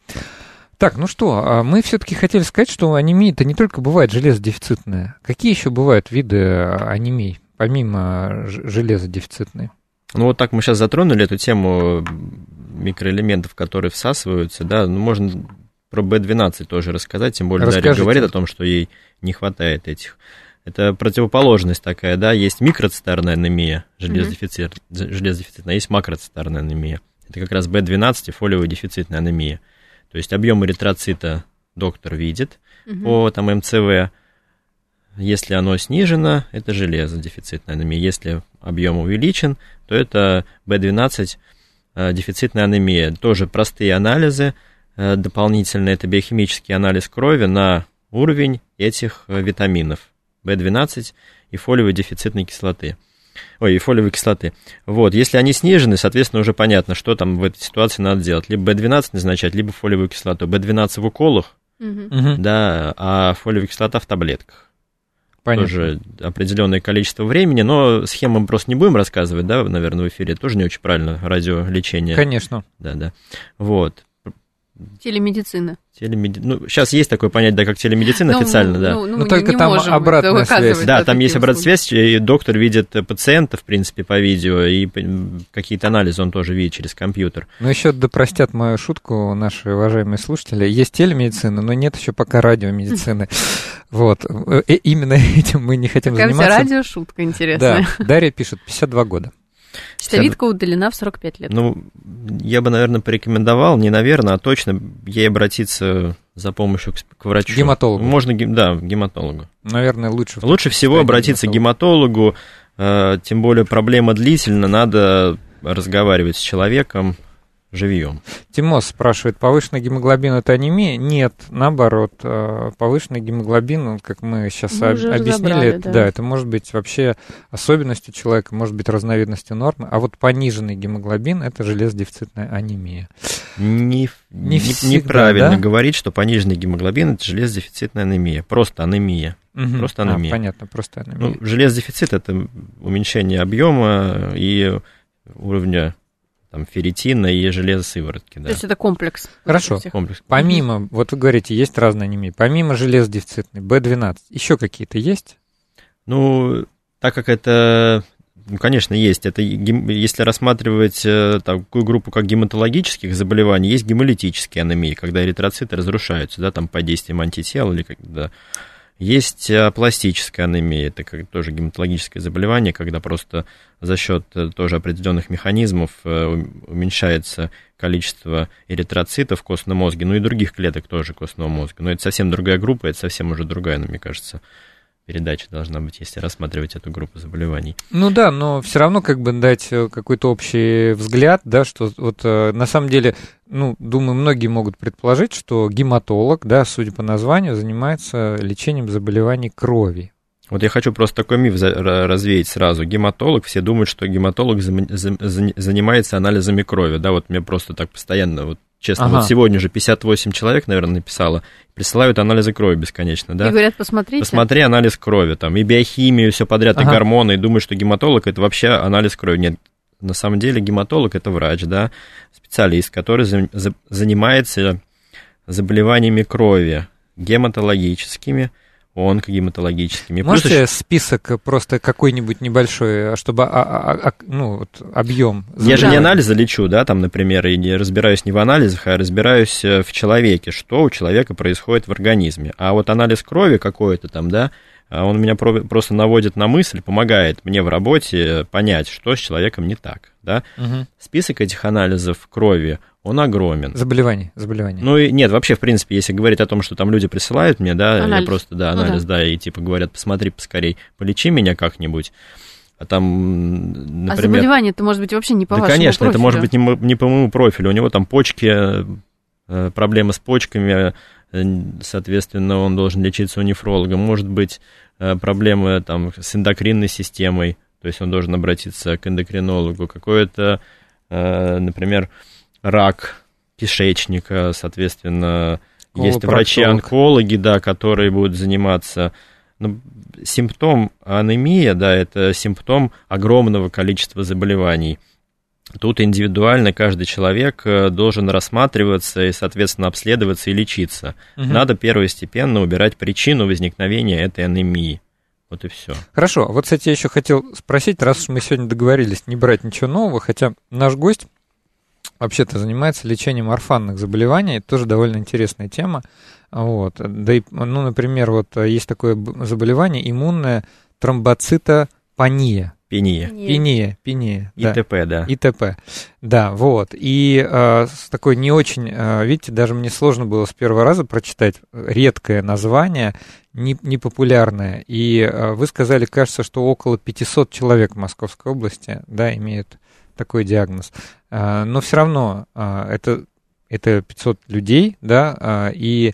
Так, ну что, мы все-таки хотели сказать, что анемия-то не только бывает железодефицитная. Какие еще бывают виды анемий, помимо железодефицитной? Ну вот так мы сейчас затронули эту тему микроэлементов, которые всасываются, да, ну можно про би двенадцать тоже рассказать, тем более Расскажите. Дарья говорит о том, что ей не хватает этих. Это противоположность такая, да, есть микроцитарная анемия, железодефицит, mm-hmm. железодефицитная, а есть макроцитарная анемия. Это как раз би двенадцать и фолиевая дефицитная анемия. То есть объем эритроцита доктор видит угу. по там, эм цэ вэ. Если оно снижено, это железодефицитная анемия. Если объем увеличен, то это би двенадцать дефицитная анемия. Тоже простые анализы дополнительные. Это биохимический анализ крови на уровень этих витаминов би двенадцать и фолиевой дефицитной кислоты. Ой, и фолиевой кислоты. Вот. Если они снижены, соответственно, уже понятно, что там в этой ситуации надо делать. Либо би двенадцать назначать, либо фолиевую кислоту. би двенадцать в уколах, угу. да, а фолиевая кислота в таблетках. Понятно. Тоже определенное количество времени, но схему мы просто не будем рассказывать, да, наверное, в эфире. Тоже не очень правильно радиолечение. Конечно. Да, да. Вот. Телемедицина. Телемеди... Ну, сейчас есть такое понятие, да, как телемедицина, но официально, мы, да. Ну, ну, но только там обратная связь. Да, там есть обратная связь, и доктор видит пациента, в принципе, по видео, и какие-то анализы он тоже видит через компьютер. Ну, еще да простят мою шутку наши уважаемые слушатели. Есть телемедицина, но нет еще пока радиомедицины. Вот. И именно этим мы не хотим заниматься. Какая вся радиошутка интересная. Да. Дарья пишет, пятьдесят два года. Щитовидка удалена в сорок пять лет. Ну, я бы, наверное, порекомендовал, не наверное, а точно ей обратиться за помощью к врачу. Гематологу. Можно, да, гематологу. Наверное, лучше. Лучше всего обратиться к гематологу, тем более проблема длительна, надо разговаривать с человеком живьем. Тимос спрашивает, повышенный гемоглобин – это анемия? Нет, наоборот, повышенный гемоглобин, как мы сейчас мы об- объяснили, да. да, это может быть вообще особенностью человека, может быть разновидностью нормы, а вот пониженный гемоглобин – это железодефицитная анемия. Не, не, не всегда, неправильно да? говорить, что пониженный гемоглобин – это железодефицитная анемия, просто анемия. Угу. Просто анемия. А, понятно, просто анемия. Ну, железодефицит – это уменьшение объема и уровня там, ферритина и железосыворотки. Да. То есть это комплекс. Хорошо. Комплекс. Помимо, вот вы говорите, есть разные анемии. Помимо железодефицитной, би двенадцать, еще какие-то есть? Ну, так как это, ну, конечно, есть. Это, если рассматривать такую группу, как гематологических заболеваний, есть гемолитические анемии, когда эритроциты разрушаются, да, там, под действием антител или когда... Есть пластическая анемия, это тоже гематологическое заболевание, когда просто за счет тоже определенных механизмов уменьшается количество эритроцитов в костном мозге, ну и других клеток тоже костного мозга. Но это совсем другая группа, это совсем уже другая, ну, мне кажется, передача должна быть, если рассматривать эту группу заболеваний. Ну да, но все равно как бы дать какой-то общий взгляд, да, что вот на самом деле, ну, думаю, многие могут предположить, что гематолог, да, судя по названию, занимается лечением заболеваний крови. Вот я хочу просто такой миф развеять сразу. Гематолог, все думают, что гематолог занимается анализами крови, да, вот мне просто так постоянно вот честно, ага. вот сегодня же пятьдесят восемь человек, наверное, написало, присылают анализы крови бесконечно, да? И говорят, посмотрите. Посмотри анализ крови, там, и биохимию, все подряд, ага. и гормоны, и думают, что гематолог – это вообще анализ крови. Нет, на самом деле гематолог – это врач, да, специалист, который за, за, занимается заболеваниями крови, гематологическими, онкогематологическими. Можете плюс список просто какой-нибудь небольшой, чтобы а, а, ну, вот, объем? Я же не анализы лечу, да, там, например, и не разбираюсь не в анализах, а разбираюсь в человеке, что у человека происходит в организме. А вот анализ крови какой-то там, да, он меня просто наводит на мысль, помогает мне в работе понять, что с человеком не так, да. Угу. Список этих анализов крови, он огромен. Заболевание, заболевание. Ну, и нет, вообще, в принципе, если говорить о том, что там люди присылают мне, да, анализ. Я просто, да, анализ, ну, да. да, и типа говорят, посмотри поскорей, полечи меня как-нибудь, а там, например... А заболевание это может быть вообще не по да, вашему конечно, профилю. Да, конечно, это может быть не, не по моему профилю, у него там почки, проблемы с почками, соответственно, он должен лечиться у нефролога, может быть, проблемы там с эндокринной системой, то есть он должен обратиться к эндокринологу, какое-то, например... рак кишечника, соответственно, есть врачи-онкологи, да, которые будут заниматься. Ну, симптом анемия, да, это симптом огромного количества заболеваний. Тут индивидуально каждый человек должен рассматриваться и, соответственно, обследоваться и лечиться. Угу. Надо первостепенно убирать причину возникновения этой анемии. Вот и все. Хорошо. Вот, кстати, я еще хотел спросить, раз уж мы сегодня договорились не брать ничего нового, хотя наш гость вообще-то занимается лечением орфанных заболеваний, это тоже довольно интересная тема. Вот. Да и, ну, например, вот есть такое заболевание иммунная тромбоцитопения. Пения. Пения, пения. ИТП, да. да. ИТП, да, вот. И э, такой не очень, э, видите, даже мне сложно было с первого раза прочитать редкое название, непопулярное. И э, вы сказали, кажется, что около пятьсот человек в Московской области, да, имеют такой диагноз. Но все равно это, это пятьсот людей, да, и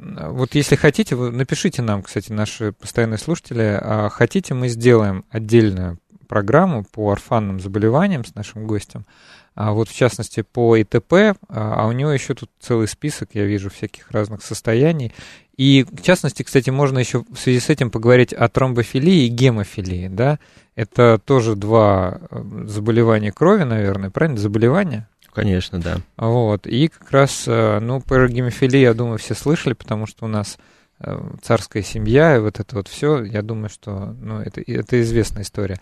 вот если хотите, напишите нам, кстати, наши постоянные слушатели, хотите, мы сделаем отдельную программу по орфанным заболеваниям с нашим гостем, а вот в частности по ИТП, а у него еще тут целый список, я вижу, всяких разных состояний. И в частности, кстати, можно еще в связи с этим поговорить о тромбофилии и гемофилии, да? Это тоже два заболевания крови, наверное, правильно? Заболевания? Конечно, да. Вот, и как раз, ну, про гемофилию, я думаю, все слышали, потому что у нас царская семья и вот это вот все, я думаю, что, ну, это, это известная история.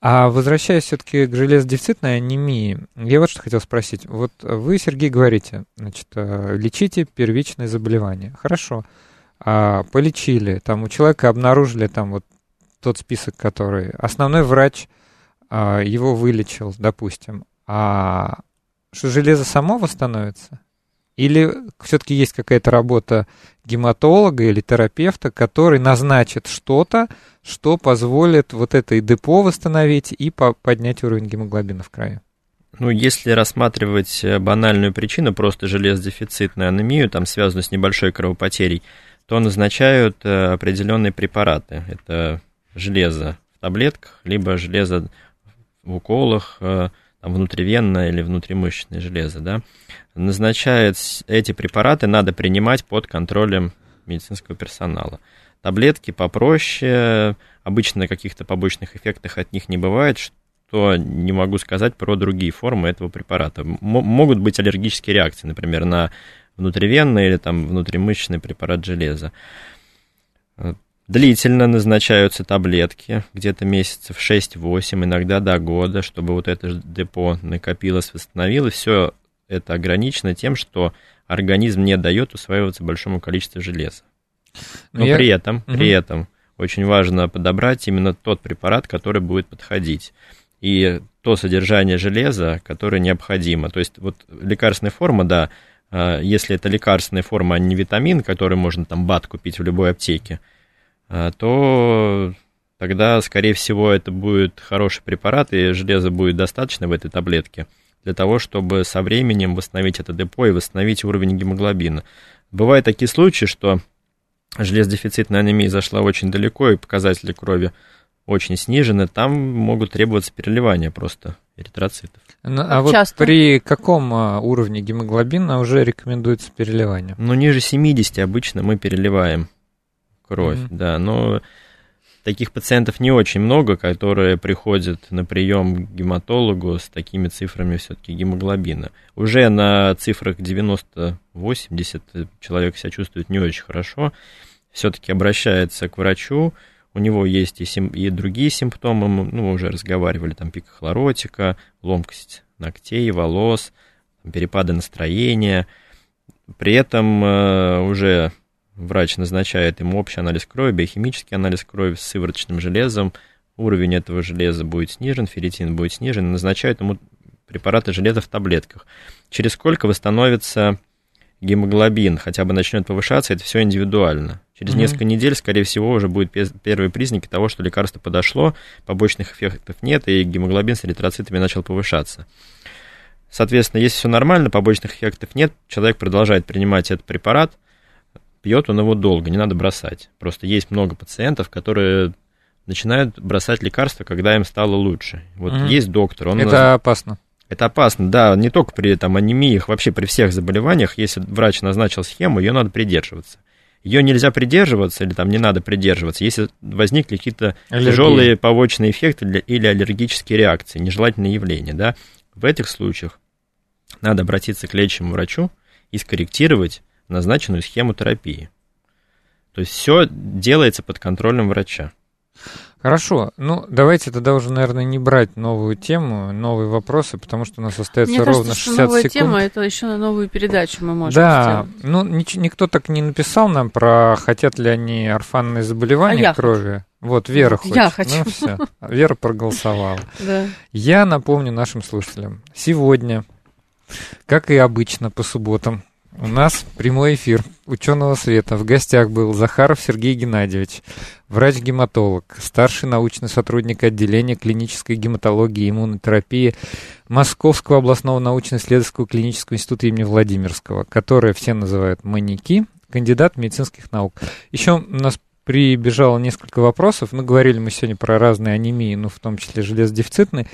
А возвращаясь все-таки к железодефицитной анемии, я вот что хотел спросить. Вот вы, Сергей, говорите, значит, лечите первичные заболевания. Хорошо, а полечили, там у человека обнаружили там вот тот список, который основной врач его вылечил, допустим. А что, железо само восстановится? Или все-таки есть какая-то работа гематолога или терапевта, который назначит что-то, что позволит вот это ИДП восстановить и поднять уровень гемоглобина в крови? Ну, если рассматривать банальную причину, просто железодефицитную анемию, там связанную с небольшой кровопотерей, то назначают определенные препараты. Это железо в таблетках, либо железо в уколах, внутривенное или внутримышечное железо, да, назначают эти препараты, надо принимать под контролем медицинского персонала. Таблетки попроще, обычно каких-то побочных эффектов от них не бывает, что не могу сказать про другие формы этого препарата. М- могут быть аллергические реакции, например, на внутривенный или там внутримышечный препарат железа. Длительно назначаются таблетки, где-то месяцев шесть-восемь, иногда до года, чтобы вот это депо накопилось, восстановилось. Все это ограничено тем, что организм не дает усваиваться большому количеству железа. Но Я... при этом, угу. при этом очень важно подобрать именно тот препарат, который будет подходить. И то содержание железа, которое необходимо. То есть вот лекарственная форма, да, если это лекарственная форма, а не витамин, который можно там БАД купить в любой аптеке, то тогда, скорее всего, это будет хороший препарат, и железа будет достаточно в этой таблетке для того, чтобы со временем восстановить это депо и восстановить уровень гемоглобина. Бывают такие случаи, что железодефицитная анемия зашла очень далеко, и показатели крови очень снижены, там могут требоваться переливания просто эритроцитов. Ну, а вот часто? При каком уровне гемоглобина уже рекомендуется переливание? Ну, ниже семидесяти обычно мы переливаем кровь, mm-hmm. да, но таких пациентов не очень много, которые приходят на прием к гематологу с такими цифрами все-таки гемоглобина. Уже на цифрах девяносто-восемьдесят человек себя чувствует не очень хорошо, все-таки обращается к врачу, у него есть и, сим- и другие симптомы, ну, мы уже разговаривали, там пикохлоротика, ломкость ногтей, волос, перепады настроения, при этом э, уже... Врач назначает ему общий анализ крови, биохимический анализ крови с сывороточным железом. Уровень этого железа будет снижен, ферритин будет снижен. Назначают ему препараты железа в таблетках. Через сколько восстановится гемоглобин, хотя бы начнет повышаться, это все индивидуально. Через mm-hmm. несколько недель, скорее всего, уже будут первые признаки того, что лекарство подошло, побочных эффектов нет, и гемоглобин с эритроцитами начал повышаться. Соответственно, если все нормально, побочных эффектов нет, человек продолжает принимать этот препарат, пьет он его долго, не надо бросать. Просто есть много пациентов, которые начинают бросать лекарства, когда им стало лучше. Вот mm-hmm. есть доктор. Он Это наз... опасно. Это опасно, да. Не только при там, анемиях, вообще при всех заболеваниях. Если врач назначил схему, ее надо придерживаться. Ее нельзя придерживаться или там не надо придерживаться, если возникли какие-то аллергии, тяжелые побочные эффекты для... или аллергические реакции, нежелательные явления. Да? В этих случаях надо обратиться к лечащему врачу и скорректировать назначенную схему терапии. То есть все делается под контролем врача. Хорошо. Ну, давайте тогда уже, наверное, не брать новую тему, новые вопросы, потому что у нас остается Мне ровно кажется, шестьдесят секунд. Новая тема, это еще на новую передачу мы можем да, сделать. Да, ну, нич- никто так не написал нам про, хотят ли они орфанные заболевания а крови. Вот, Вера хочет. Я хочу. Ну, все. Вера проголосовала. Да. Я напомню нашим слушателям. Сегодня, как и обычно по субботам, У нас прямой эфир «Учёного света». В гостях был Захаров Сергей Геннадьевич, врач-гематолог, старший научный сотрудник отделения клинической гематологии и иммунотерапии Московского областного научно-исследовательского клинического института имени Владимирского, которое все называют маньяки, кандидат медицинских наук. Еще у нас прибежало несколько вопросов. Ну, говорили мы сегодня про разные анемии, ну, в том числе железодефицитные.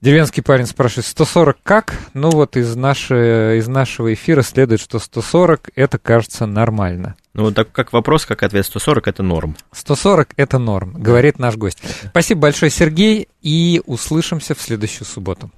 Деревенский парень спрашивает, сто сорок как? Ну вот из, нашей, из нашего эфира следует, что сто сорок это кажется нормально. Ну вот так как вопрос, как ответ, сто сорок это норм. сто сорок это норм, говорит наш гость. Спасибо большое, Сергей, и услышимся в следующую субботу.